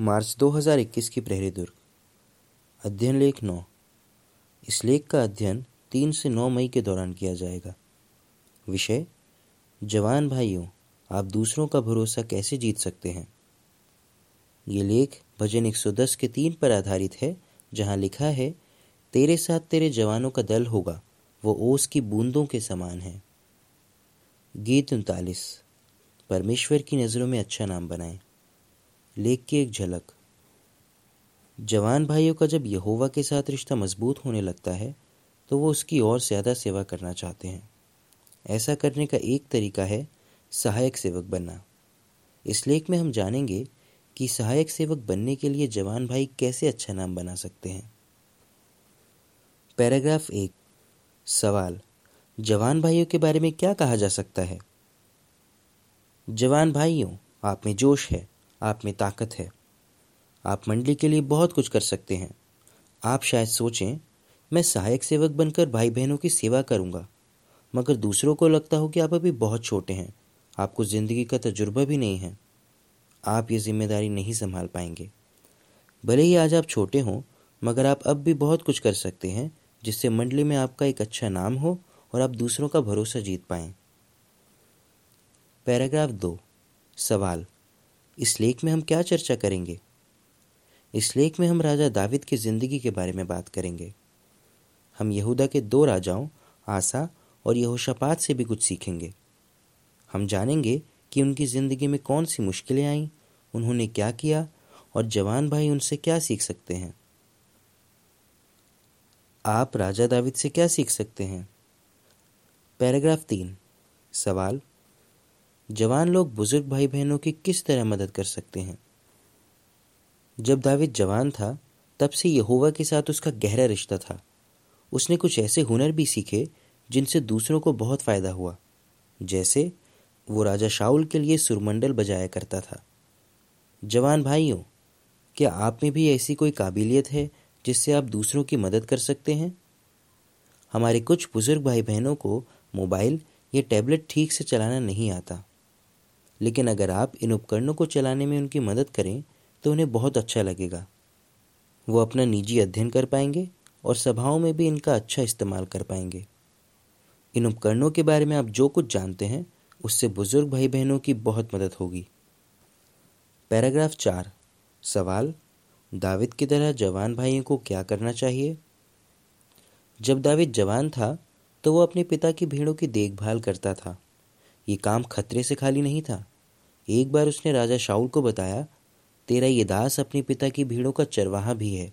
मार्च 2021 की प्रहरी दुर्ग। अध्ययन लेख 9। इस लेख का अध्ययन 3 से 9 मई के दौरान किया जाएगा। विषय: जवान भाइयों, आप दूसरों का भरोसा कैसे जीत सकते हैं। ये लेख भजन 110 के 3 पर आधारित है, जहां लिखा है, तेरे साथ तेरे जवानों का दल होगा, वो ओस की बूंदों के समान है। गीत 39। परमेश्वर की नज़रों में अच्छा नाम बनाएं। लेख की एक झलक। जवान भाइयों का जब यहोवा के साथ रिश्ता मजबूत होने लगता है तो वो उसकी और ज़्यादा सेवा करना चाहते हैं। ऐसा करने का एक तरीका है सहायक सेवक बनना। इस लेख में हम जानेंगे कि सहायक सेवक बनने के लिए जवान भाई कैसे अच्छा नाम बना सकते हैं। पैराग्राफ 1। सवाल: जवान भाइयों के बारे में क्या कहा जा सकता है। जवान भाइयों, आप में जोश है, आप में ताकत है, आप मंडली के लिए बहुत कुछ कर सकते हैं। आप शायद सोचें, मैं सहायक सेवक बनकर भाई बहनों की सेवा करूंगा, मगर दूसरों को लगता हो कि आप अभी बहुत छोटे हैं, आपको ज़िंदगी का तजुर्बा भी नहीं है, आप ये जिम्मेदारी नहीं संभाल पाएंगे। भले ही आज आप छोटे हों, मगर आप अब भी बहुत कुछ कर सकते हैं जिससे मंडली में आपका एक अच्छा नाम हो और आप दूसरों का भरोसा जीत पाएं। पैराग्राफ 2। सवाल: इस लेख में हम क्या चर्चा करेंगे। इस लेख में हम राजा दाविद की ज़िंदगी के बारे में बात करेंगे। हम यहूदा के 2 राजाओं आसा और यहोशापात से भी कुछ सीखेंगे। हम जानेंगे कि उनकी ज़िंदगी में कौन सी मुश्किलें आईं, उन्होंने क्या किया और जवान भाई उनसे क्या सीख सकते हैं। आप राजा दाविद से क्या सीख सकते हैं। पैराग्राफ 3। सवाल: जवान लोग बुजुर्ग भाई बहनों की किस तरह मदद कर सकते हैं। जब दाविद जवान था तब से यहोवा के साथ उसका गहरा रिश्ता था। उसने कुछ ऐसे हुनर भी सीखे जिनसे दूसरों को बहुत फ़ायदा हुआ। जैसे वो राजा शाऊल के लिए सुरमंडल बजाया करता था। जवान भाइयों, क्या आप में भी ऐसी कोई काबिलियत है जिससे आप दूसरों की मदद कर सकते हैं। हमारे कुछ बुज़ुर्ग भाई बहनों को मोबाइल या टैबलेट ठीक से चलाना नहीं आता, लेकिन अगर आप इन उपकरणों को चलाने में उनकी मदद करें तो उन्हें बहुत अच्छा लगेगा। वो अपना निजी अध्ययन कर पाएंगे और सभाओं में भी इनका अच्छा इस्तेमाल कर पाएंगे। इन उपकरणों के बारे में आप जो कुछ जानते हैं उससे बुजुर्ग भाई बहनों की बहुत मदद होगी। पैराग्राफ 4। सवाल: दाविद की तरह जवान भाइयों को क्या करना चाहिए। जब दाविद जवान था तो वो अपने पिता की भेड़ों की देखभाल करता था। ये काम खतरे से खाली नहीं था। एक बार उसने राजा शाऊल को बताया, तेरा ये दास अपने पिता की भेड़ों का चरवाहा भी है।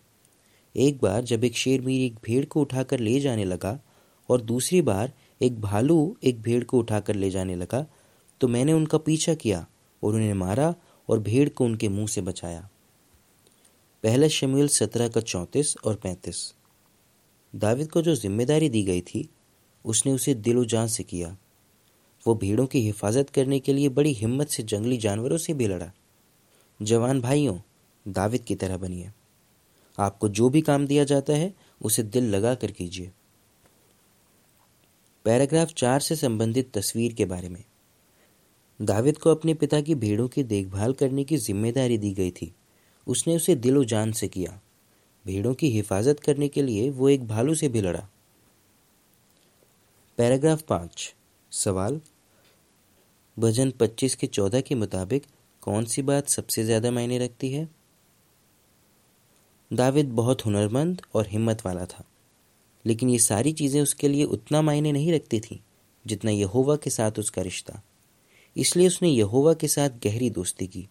एक बार जब एक शेर मेरी एक भेड़ को उठाकर ले जाने लगा और दूसरी बार एक भालू एक भेड़ को उठाकर ले जाने लगा, तो मैंने उनका पीछा किया और उन्हें मारा और भेड़ को उनके मुंह से बचाया। पहला शमूएल 17:34-35। दाविद को जो जिम्मेदारी दी गई थी उसने उसे दिलो-जान से किया। वो भेड़ों की हिफाजत करने के लिए बड़ी हिम्मत से जंगली जानवरों से भी लड़ा। जवान भाइयों, दाविद की तरह बनिए। आपको जो भी काम दिया जाता है उसे दिल लगा कर कीजिए। पैराग्राफ 4 से संबंधित तस्वीर के बारे में। दाविद को अपने पिता की भेड़ों की देखभाल करने की जिम्मेदारी दी गई थी। उसने उसे दिलो जान से किया। भेड़ों की हिफाजत करने के लिए वो एक भालू से भी लड़ा। पैराग्राफ 5। सवाल: भजन 25 के 14 के मुताबिक कौन सी बात सबसे ज़्यादा मायने रखती है। दाविद बहुत हुनरमंद और हिम्मत वाला था, लेकिन ये सारी चीज़ें उसके लिए उतना मायने नहीं रखती थीं जितना यहोवा के साथ उसका रिश्ता। इसलिए उसने यहोवा के साथ गहरी दोस्ती की।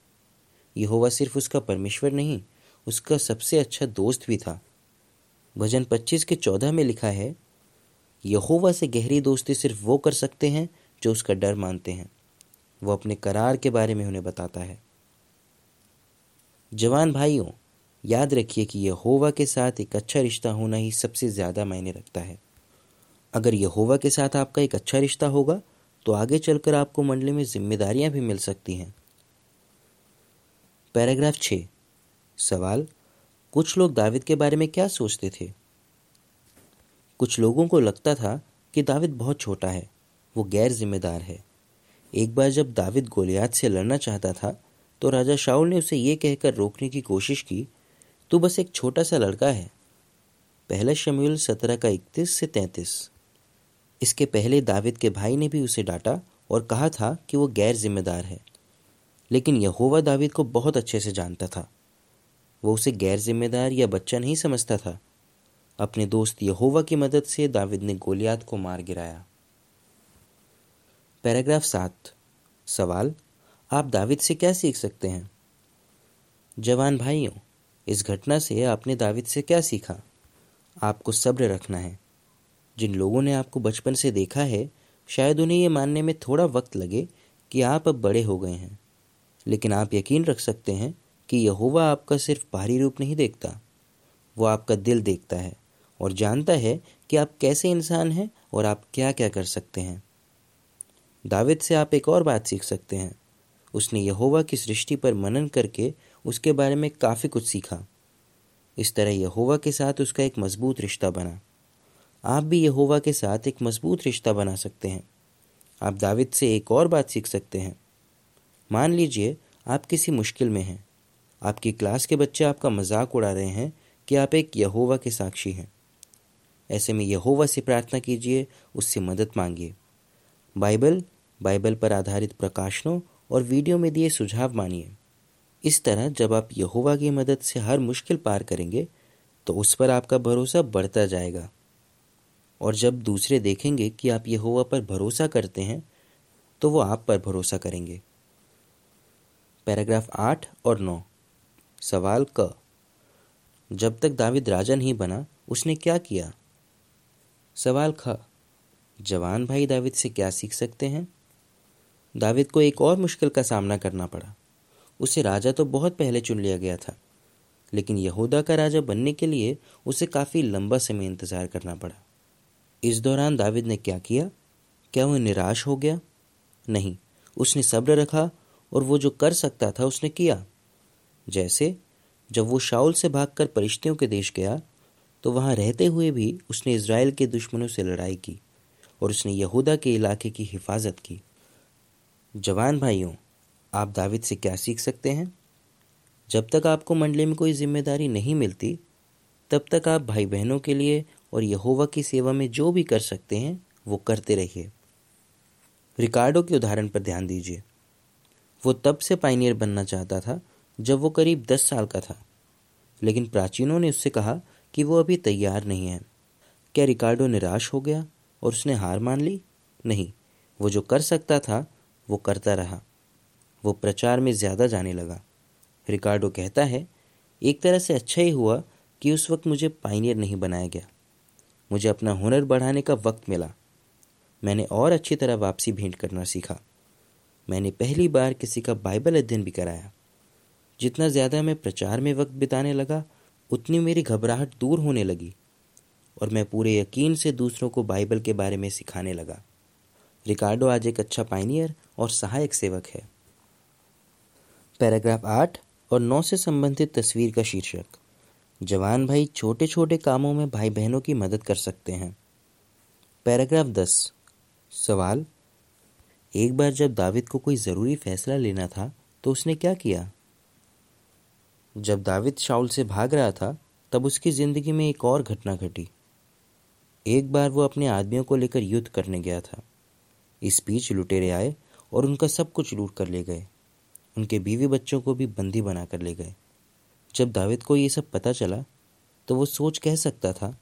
यहोवा सिर्फ उसका परमेश्वर नहीं, उसका सबसे अच्छा दोस्त भी था। भजन 25 के 14 में लिखा है, यहोवा से गहरी दोस्ती सिर्फ वो कर सकते हैं जो उसका डर मानते हैं। वो अपने करार के बारे में उन्हें बताता है। जवान भाइयों, याद रखिए कि यहोवा के साथ एक अच्छा रिश्ता होना ही सबसे ज़्यादा मायने रखता है। अगर यहोवा के साथ आपका एक अच्छा रिश्ता होगा तो आगे चलकर आपको मंडली में जिम्मेदारियां भी मिल सकती हैं। पैराग्राफ 6। सवाल: कुछ लोग दाविद के बारे में क्या सोचते थे। कुछ लोगों को लगता था कि दाविद बहुत छोटा है, वो गैर जिम्मेदार है। एक बार जब दाविद गोलियात से लड़ना चाहता था तो राजा शाहुल ने उसे ये कहकर रोकने की कोशिश की, तू बस एक छोटा सा लड़का है। 1 शमूएल 17:31-33। इसके पहले दाविद के भाई ने भी उसे डांटा और कहा था कि वो गैर जिम्मेदार है, लेकिन यहोवा दाविद को बहुत अच्छे से जानता था। वो उसे गैर जिम्मेदार या बच्चा नहीं समझता था। अपने दोस्त यहोवा की मदद से दाविद ने गोलियात को मार गिराया। पैराग्राफ 7। सवाल, आप दाविद से क्या सीख सकते हैं? जवान भाइयों, इस घटना से आपने दाविद से क्या सीखा? आपको सब्र रखना है। जिन लोगों ने आपको बचपन से देखा है, शायद उन्हें ये मानने में थोड़ा वक्त लगे कि आप अब बड़े हो गए हैं, लेकिन आप यकीन रख सकते हैं कि यहोवा आपका सिर्फ बाहरी रूप नहीं देखता, वो आपका दिल देखता है और जानता है कि आप कैसे इंसान हैं और आप क्या क्या कर सकते हैं। दाविद से आप एक और बात सीख सकते हैं। उसने यहोवा की सृष्टि पर मनन करके उसके बारे में काफ़ी कुछ सीखा। इस तरह यहोवा के साथ उसका एक मजबूत रिश्ता बना। आप भी यहोवा के साथ एक मजबूत रिश्ता बना सकते हैं। आप दाविद से एक और बात सीख सकते हैं। मान लीजिए आप किसी मुश्किल में हैं, आपकी क्लास के बच्चे आपका मजाक उड़ा रहे हैं कि आप एक यहोवा के साक्षी हैं। ऐसे में यहोवा से प्रार्थना कीजिए, उससे मदद मांगिए। बाइबल पर आधारित प्रकाशनों और वीडियो में दिए सुझाव मानिए। इस तरह जब आप यहोवा की मदद से हर मुश्किल पार करेंगे तो उस पर आपका भरोसा बढ़ता जाएगा, और जब दूसरे देखेंगे कि आप यहोवा पर भरोसा करते हैं तो वो आप पर भरोसा करेंगे। पैराग्राफ 8 और 9। सवाल क, जब तक दाविद राजा नहीं बना उसने क्या किया? सवाल ख, जवान भाई दाविद से क्या सीख सकते हैं? दाविद को एक और मुश्किल का सामना करना पड़ा। उसे राजा तो बहुत पहले चुन लिया गया था, लेकिन यहूदा का राजा बनने के लिए उसे काफ़ी लंबा समय इंतज़ार करना पड़ा। इस दौरान दाविद ने क्या किया? क्या वह निराश हो गया? नहीं, उसने सब्र रखा और वो जो कर सकता था उसने किया। जैसे जब वो शाऊल से भागकर पलिश्तियों के देश गया तो वहाँ रहते हुए भी उसने इज़राइल के दुश्मनों से लड़ाई की और उसने यहूदा के इलाके की हिफाजत की। जवान भाइयों, आप दाविद से क्या सीख सकते हैं? जब तक आपको मंडली में कोई जिम्मेदारी नहीं मिलती, तब तक आप भाई बहनों के लिए और यहोवा की सेवा में जो भी कर सकते हैं वो करते रहिए। रिकार्डो के उदाहरण पर ध्यान दीजिए। वो तब से पायनियर बनना चाहता था जब वो करीब 10 साल का था, लेकिन प्राचीनों ने उससे कहा कि वो अभी तैयार नहीं है। क्या रिकार्डो निराश हो गया और उसने हार मान ली? नहीं, वो जो कर सकता था वो करता रहा। वो प्रचार में ज़्यादा जाने लगा। रिकार्डो कहता है, एक तरह से अच्छा ही हुआ कि उस वक्त मुझे पायनियर नहीं बनाया गया। मुझे अपना हुनर बढ़ाने का वक्त मिला। मैंने और अच्छी तरह वापसी भेंट करना सीखा। मैंने पहली बार किसी का बाइबल अध्ययन भी कराया। जितना ज़्यादा मैं प्रचार में वक्त बिताने लगा, उतनी मेरी घबराहट दूर होने लगी और मैं पूरे यकीन से दूसरों को बाइबल के बारे में सिखाने लगा। रिकार्डो आज एक अच्छा पायनियर और सहायक सेवक है। पैराग्राफ 8 और 9 से संबंधित तस्वीर का शीर्षक, जवान भाई छोटे छोटे कामों में भाई बहनों की मदद कर सकते हैं। पैराग्राफ 10। सवाल, एक बार जब दाविद को कोई ज़रूरी फैसला लेना था तो उसने क्या किया? जब दाविद शाऊल से भाग रहा था तब उसकी ज़िंदगी में एक और घटना घटी। एक बार वो अपने आदमियों को लेकर युद्ध करने गया था। इस बीच लुटेरे आए और उनका सब कुछ लूट कर ले गए। उनके बीवी बच्चों को भी बंदी बना कर ले गए। जब दाविद को ये सब पता चला तो वो सोच कह सकता था,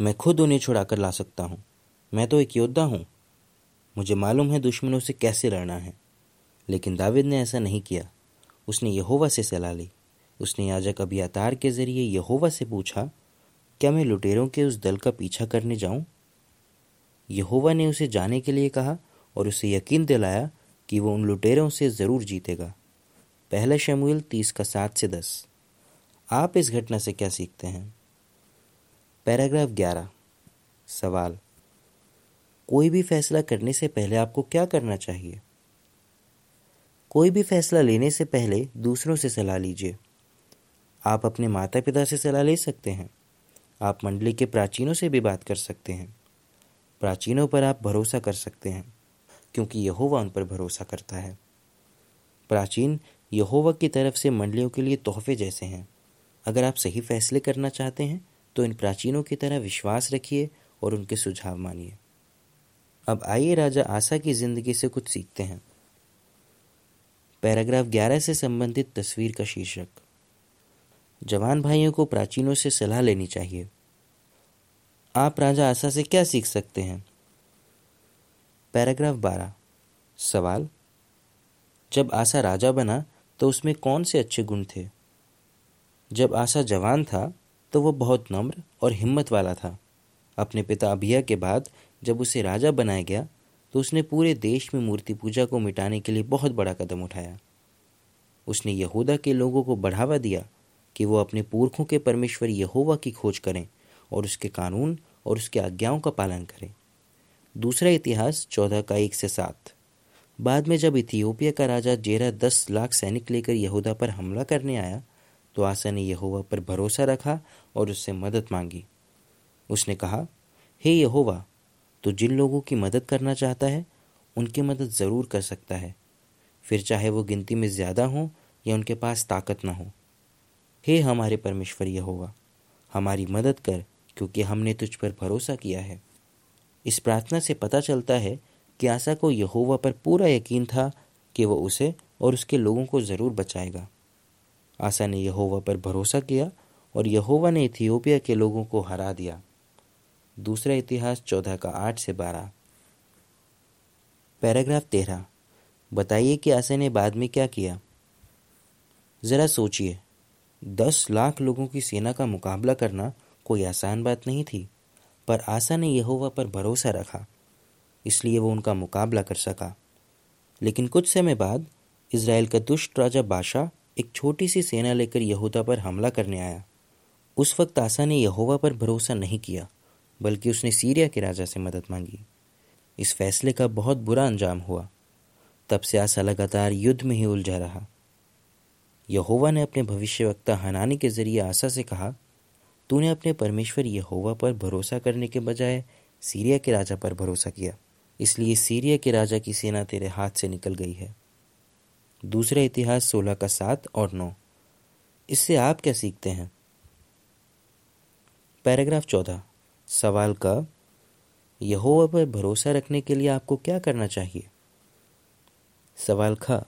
मैं खुद उन्हें छुड़ा कर ला सकता हूँ। मैं तो एक योद्धा हूँ, मुझे मालूम है दुश्मनों से कैसे लड़ना है। लेकिन दाविद ने ऐसा नहीं किया। उसने यहोवा से सलाह ली। उसने याजक अबियातार के जरिए यहोवा से पूछा, क्या मैं लुटेरों के उस दल का पीछा करने जाऊं? यहोवा ने उसे जाने के लिए कहा और उसे यकीन दिलाया कि वो उन लुटेरों से ज़रूर जीतेगा। 1 शमूएल 30:7-10। आप इस घटना से क्या सीखते हैं? पैराग्राफ 11। सवाल, कोई भी फैसला करने से पहले आपको क्या करना चाहिए? कोई भी फैसला लेने से पहले दूसरों से सलाह लीजिए। आप अपने माता पिता से सलाह ले सकते हैं। आप मंडली के प्राचीनों से भी बात कर सकते हैं। प्राचीनों पर आप भरोसा कर सकते हैं क्योंकि यहोवा उन पर भरोसा करता है। प्राचीन यहोवा की तरफ से मंडलियों के लिए तोहफे जैसे हैं। अगर आप सही फैसले करना चाहते हैं तो इन प्राचीनों की तरह विश्वास रखिए और उनके सुझाव मानिए। अब आइए राजा आसा की जिंदगी से कुछ सीखते हैं। पैराग्राफ 11 से संबंधित तस्वीर का शीर्षक। जवान भाइयों को प्राचीनों से सलाह लेनी चाहिए। आप राजा आसा से क्या सीख सकते हैं? पैराग्राफ 12 सवाल। जब आसा राजा बना तो उसमें कौन से अच्छे गुण थे? जब आसा जवान था तो वह बहुत नम्र और हिम्मत वाला था। अपने पिता अबिया के बाद जब उसे राजा बनाया गया तो उसने पूरे देश में मूर्ति पूजा को मिटाने के लिए बहुत बड़ा कदम उठाया। उसने यहूदा के लोगों को बढ़ावा दिया कि वो अपने पुरखों के परमेश्वर यहोवा की खोज करें और उसके कानून और उसके आज्ञाओं का पालन करें। दूसरा इतिहास 14:1-7। बाद में जब इथियोपिया का राजा जेरह 10 लाख सैनिक लेकर यहूदा पर हमला करने आया तो आसा ने यहोवा पर भरोसा रखा और उससे मदद मांगी। उसने कहा, हे यहोवा, तो जिन लोगों की मदद करना चाहता है उनकी मदद ज़रूर कर सकता है, फिर चाहे वो गिनती में ज़्यादा हों या उनके पास ताकत ना हो। हे हमारे परमेश्वर यहोवा, हमारी मदद कर, क्योंकि हमने तुझ पर भरोसा किया है। इस प्रार्थना से पता चलता है कि आसा को यहोवा पर पूरा यकीन था कि वह उसे और उसके लोगों को ज़रूर बचाएगा। आसा ने यहोवा पर भरोसा किया और यहोवा ने इथियोपिया के लोगों को हरा दिया। दूसरा इतिहास 14:8-12। पैराग्राफ 13 बताइए कि आसा ने बाद में क्या किया। ज़रा सोचिए, 10 लाख लोगों की सेना का मुकाबला करना कोई आसान बात नहीं थी, पर आसा ने यहोवा पर भरोसा रखा इसलिए वो उनका मुकाबला कर सका। लेकिन कुछ समय बाद इज़राइल का दुष्ट राजा बाशा एक छोटी सी सेना लेकर यहूदा पर हमला करने आया। उस वक्त आसा ने यहोवा पर भरोसा नहीं किया, बल्कि उसने सीरिया के राजा से मदद मांगी। इस फैसले का बहुत बुरा अंजाम हुआ। तब से आसा लगातार युद्ध में ही उलझा रहा। यहोवा ने अपने भविष्यवक्ता हनानी के जरिए आसा से कहा, तूने अपने परमेश्वर यहोवा पर भरोसा करने के बजाय सीरिया के राजा पर भरोसा किया, इसलिए सीरिया के राजा की सेना तेरे हाथ से निकल गई है। दूसरा इतिहास 16:7-9। इससे आप क्या सीखते हैं? पैराग्राफ 14 सवाल का यहोवा पर भरोसा रखने के लिए आपको क्या करना चाहिए? सवाल ख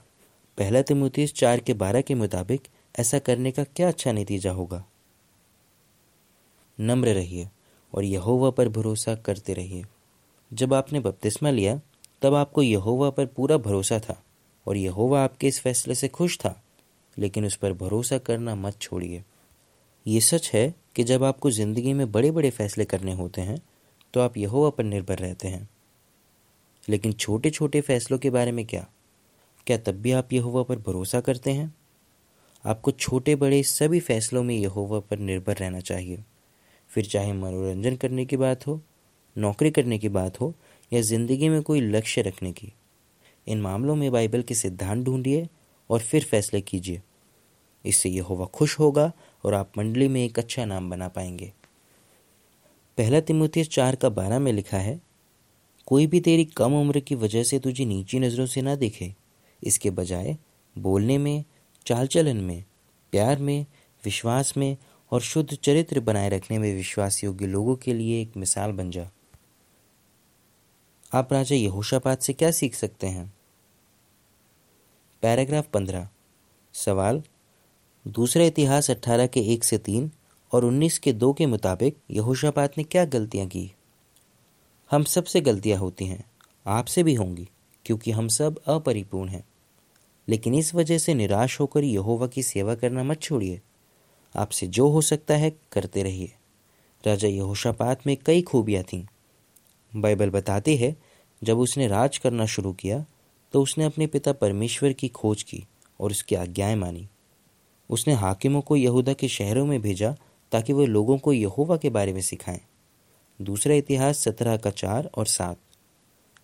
1 तिमुथियुस 4:12 के मुताबिक ऐसा करने का क्या अच्छा नतीजा होगा? नम्र रहिए और यहोवा पर भरोसा करते रहिए। जब आपने बपतिस्मा लिया तब आपको यहोवा पर पूरा भरोसा था और यहोवा आपके इस फैसले से खुश था, लेकिन उस पर भरोसा करना मत छोड़िए। ये सच है कि जब आपको ज़िंदगी में बड़े बड़े फैसले करने होते हैं तो आप यहोवा पर निर्भर रहते हैं, लेकिन छोटे छोटे फैसलों के बारे में क्या तब भी आप यहोवा पर भरोसा करते हैं? आपको छोटे बड़े सभी फैसलों में यहोवा पर निर्भर रहना चाहिए, फिर चाहे मनोरंजन करने की बात हो, नौकरी करने की बात हो या ज़िंदगी में कोई लक्ष्य रखने की। इन मामलों में बाइबल के सिद्धांत ढूंढिए और फिर फैसले कीजिए। इससे यहोवा खुश होगा और आप मंडली में एक अच्छा नाम बना पाएंगे। 1 तिमुथियुस 4:12 में लिखा है, कोई भी तेरी कम उम्र की वजह से तुझे नीची नज़रों से ना देखे, इसके बजाय बोलने में, चाल चलन में, प्यार में, विश्वास में और शुद्ध चरित्र बनाए रखने में विश्वास योग्य लोगों के लिए एक मिसाल बन जा। आप राजा यहोशापात से क्या सीख सकते हैं? पैराग्राफ 15 सवाल दूसरा इतिहास 18:1-3 और 19:2 के मुताबिक यहोशापात ने क्या गलतियां की? हम सब से गलतियां होती हैं, आपसे भी होंगी, क्योंकि हम सब अपरिपूर्ण हैं। लेकिन इस वजह से निराश होकर यहोवा की सेवा करना मत छोड़िए। आपसे जो हो सकता है करते रहिए। राजा यहोशापात में कई खूबियां थीं। बाइबल बताती है जब उसने राज करना शुरू किया तो उसने अपने पिता परमेश्वर की खोज की और उसकी आज्ञाएं मानी। उसने हाकिमों को यहूदा के शहरों में भेजा ताकि वे लोगों को यहोवा के बारे में सिखाएं। दूसरा इतिहास 17:4-7।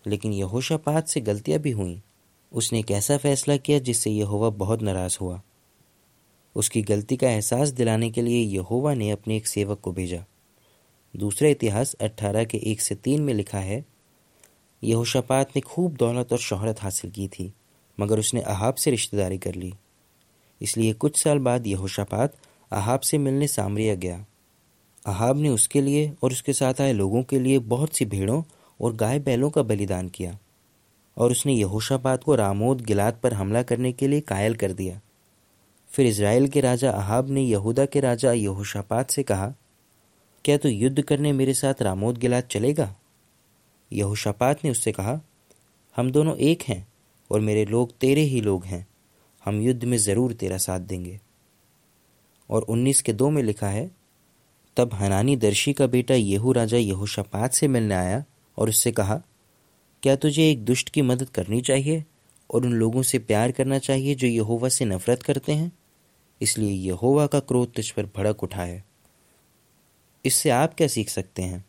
लेकिन यहोशापात से गलतियां भी हुईं। उसने एक ऐसा फैसला किया जिससे यहोवा बहुत नाराज़ हुआ। उसकी गलती का एहसास दिलाने के लिए यहोवा ने अपने एक सेवक को भेजा। दूसरा इतिहास 18:1-3 में लिखा है, यहोशापात ने खूब दौलत और शोहरत हासिल की थी, मगर उसने अहाब से रिश्तेदारी कर ली। इसलिए कुछ साल बाद यहोशापात अहाब से मिलने सामरिया गया। अहाब ने उसके लिए और उसके साथ आए लोगों के लिए बहुत सी भेड़ों और गाय बैलों का बलिदान किया और उसने यहोशापात को रामोत गिलाद पर हमला करने के लिए कायल कर दिया। फिर इज़राइल के राजा अहाब ने यहूदा के राजा यहोशापात से कहा, क्या तू युद्ध करने मेरे साथ रामोत गिलाद चलेगा? यहोशापात ने उससे कहा, हम दोनों एक हैं और मेरे लोग तेरे ही लोग हैं, हम युद्ध में ज़रूर तेरा साथ देंगे। और 19:2 में लिखा है, तब हनानी दर्शी का बेटा येहू राजा यहोशापात से मिलने आया और उससे कहा, क्या तुझे एक दुष्ट की मदद करनी चाहिए और उन लोगों से प्यार करना चाहिए जो यहोवा से नफरत करते हैं, इसलिए यहोवा का क्रोध तुझ पर भड़क उठा है। इससे आप क्या सीख सकते हैं?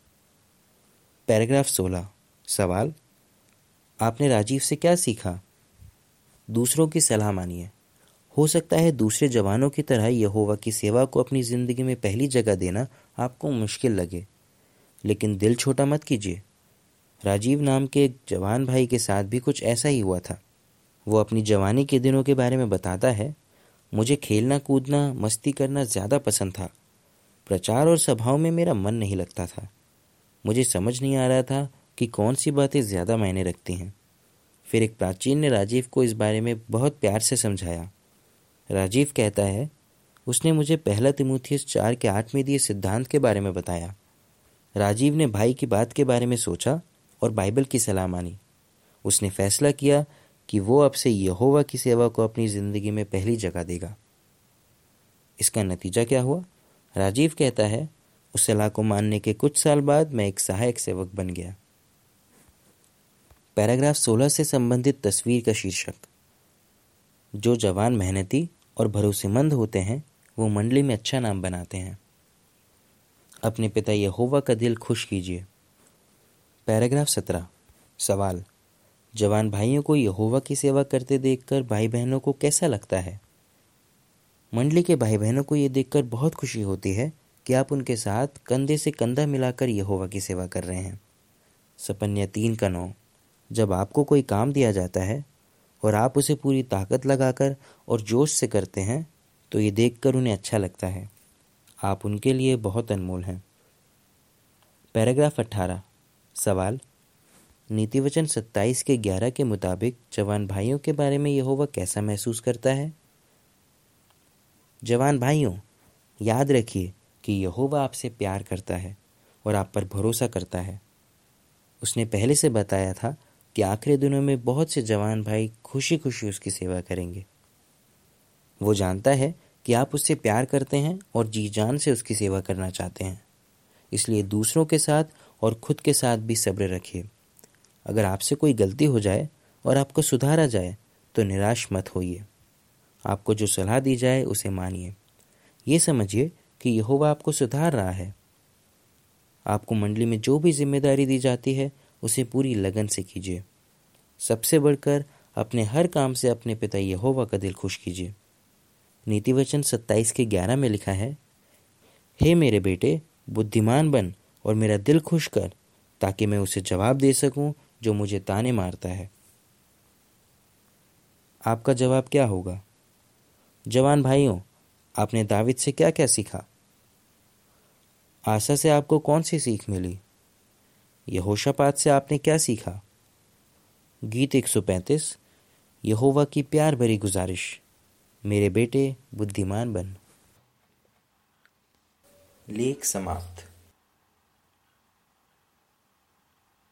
पैराग्राफ 16 सवाल, आपने राजीव से क्या सीखा? दूसरों की सलाह मानिए। हो सकता है दूसरे जवानों की तरह यहोवा की सेवा को अपनी ज़िंदगी में पहली जगह देना आपको मुश्किल लगे, लेकिन दिल छोटा मत कीजिए। राजीव नाम के एक जवान भाई के साथ भी कुछ ऐसा ही हुआ था। वो अपनी जवानी के दिनों के बारे में बताता है, मुझे खेलना कूदना मस्ती करना ज़्यादा पसंद था। प्रचार और सभाओं में मेरा मन नहीं लगता था। मुझे समझ नहीं आ रहा था कि कौन सी बातें ज़्यादा मायने रखती हैं। फिर एक प्राचीन ने राजीव को इस बारे में बहुत प्यार से समझाया। राजीव कहता है, उसने मुझे 1 तिमुथियुस 4:8 में दिए सिद्धांत के बारे में बताया। राजीव ने भाई की बात के बारे में सोचा और बाइबल की सलाह मानी। उसने फैसला किया कि वो अब से यहोवा की सेवा को अपनी ज़िंदगी में पहली जगह देगा। इसका नतीजा क्या हुआ? राजीव कहता है, उस सलाह को मानने के कुछ साल बाद मैं एक सहायक सेवक बन गया। पैराग्राफ 16 से संबंधित तस्वीर का शीर्षक, जो जवान मेहनती और भरोसेमंद होते हैं वो मंडली में अच्छा नाम बनाते हैं। अपने पिता यहोवा का दिल खुश कीजिए। पैराग्राफ 17 सवाल, जवान भाइयों को यहोवा की सेवा करते देखकर भाई बहनों को कैसा लगता है? मंडली के भाई बहनों को ये देखकर बहुत खुशी होती है कि आप उनके साथ कंधे से कंधा मिलाकर यहोवा की सेवा कर रहे हैं। सपन्या 3:9, जब आपको कोई काम दिया जाता है और आप उसे पूरी ताकत लगाकर और जोश से करते हैं तो ये देखकर उन्हें अच्छा लगता है। आप उनके लिए बहुत अनमोल हैं। पैराग्राफ 18 सवाल, नीतिवचन 27:11 के मुताबिक जवान भाइयों के बारे में यहोवा कैसा महसूस करता है? जवान भाइयों, याद रखिए कि यहोवा आपसे प्यार करता है और आप पर भरोसा करता है। उसने पहले से बताया था कि आखिरी दिनों में बहुत से जवान भाई खुशी खुशी उसकी सेवा करेंगे। वो जानता है कि आप उससे प्यार करते हैं और जी जान से उसकी सेवा करना चाहते हैं, इसलिए दूसरों के साथ और खुद के साथ भी सब्र रखिए। अगर आपसे कोई गलती हो जाए और आपको सुधारा जाए तो निराश मत होइए। आपको जो सलाह दी जाए उसे मानिए। ये समझिए कि यहोवा आपको सुधार रहा है। आपको मंडली में जो भी जिम्मेदारी दी जाती है उसे पूरी लगन से कीजिए। सबसे बढ़कर अपने हर काम से अपने पिता यहोवा का दिल खुश कीजिए। नीतिवचन 27:11 में लिखा है, हे मेरे बेटे, बुद्धिमान बन और मेरा दिल खुश कर ताकि मैं उसे जवाब दे सकूं जो मुझे ताने मारता है। आपका जवाब क्या होगा? जवान भाइयों, आपने दाविद से क्या क्या सीखा? आशा से आपको कौन सी सीख मिली? यहोशापात से आपने क्या सीखा? गीत 135, यहोवा की प्यार भरी गुजारिश, मेरे बेटे बुद्धिमान बन। लेख समाप्त।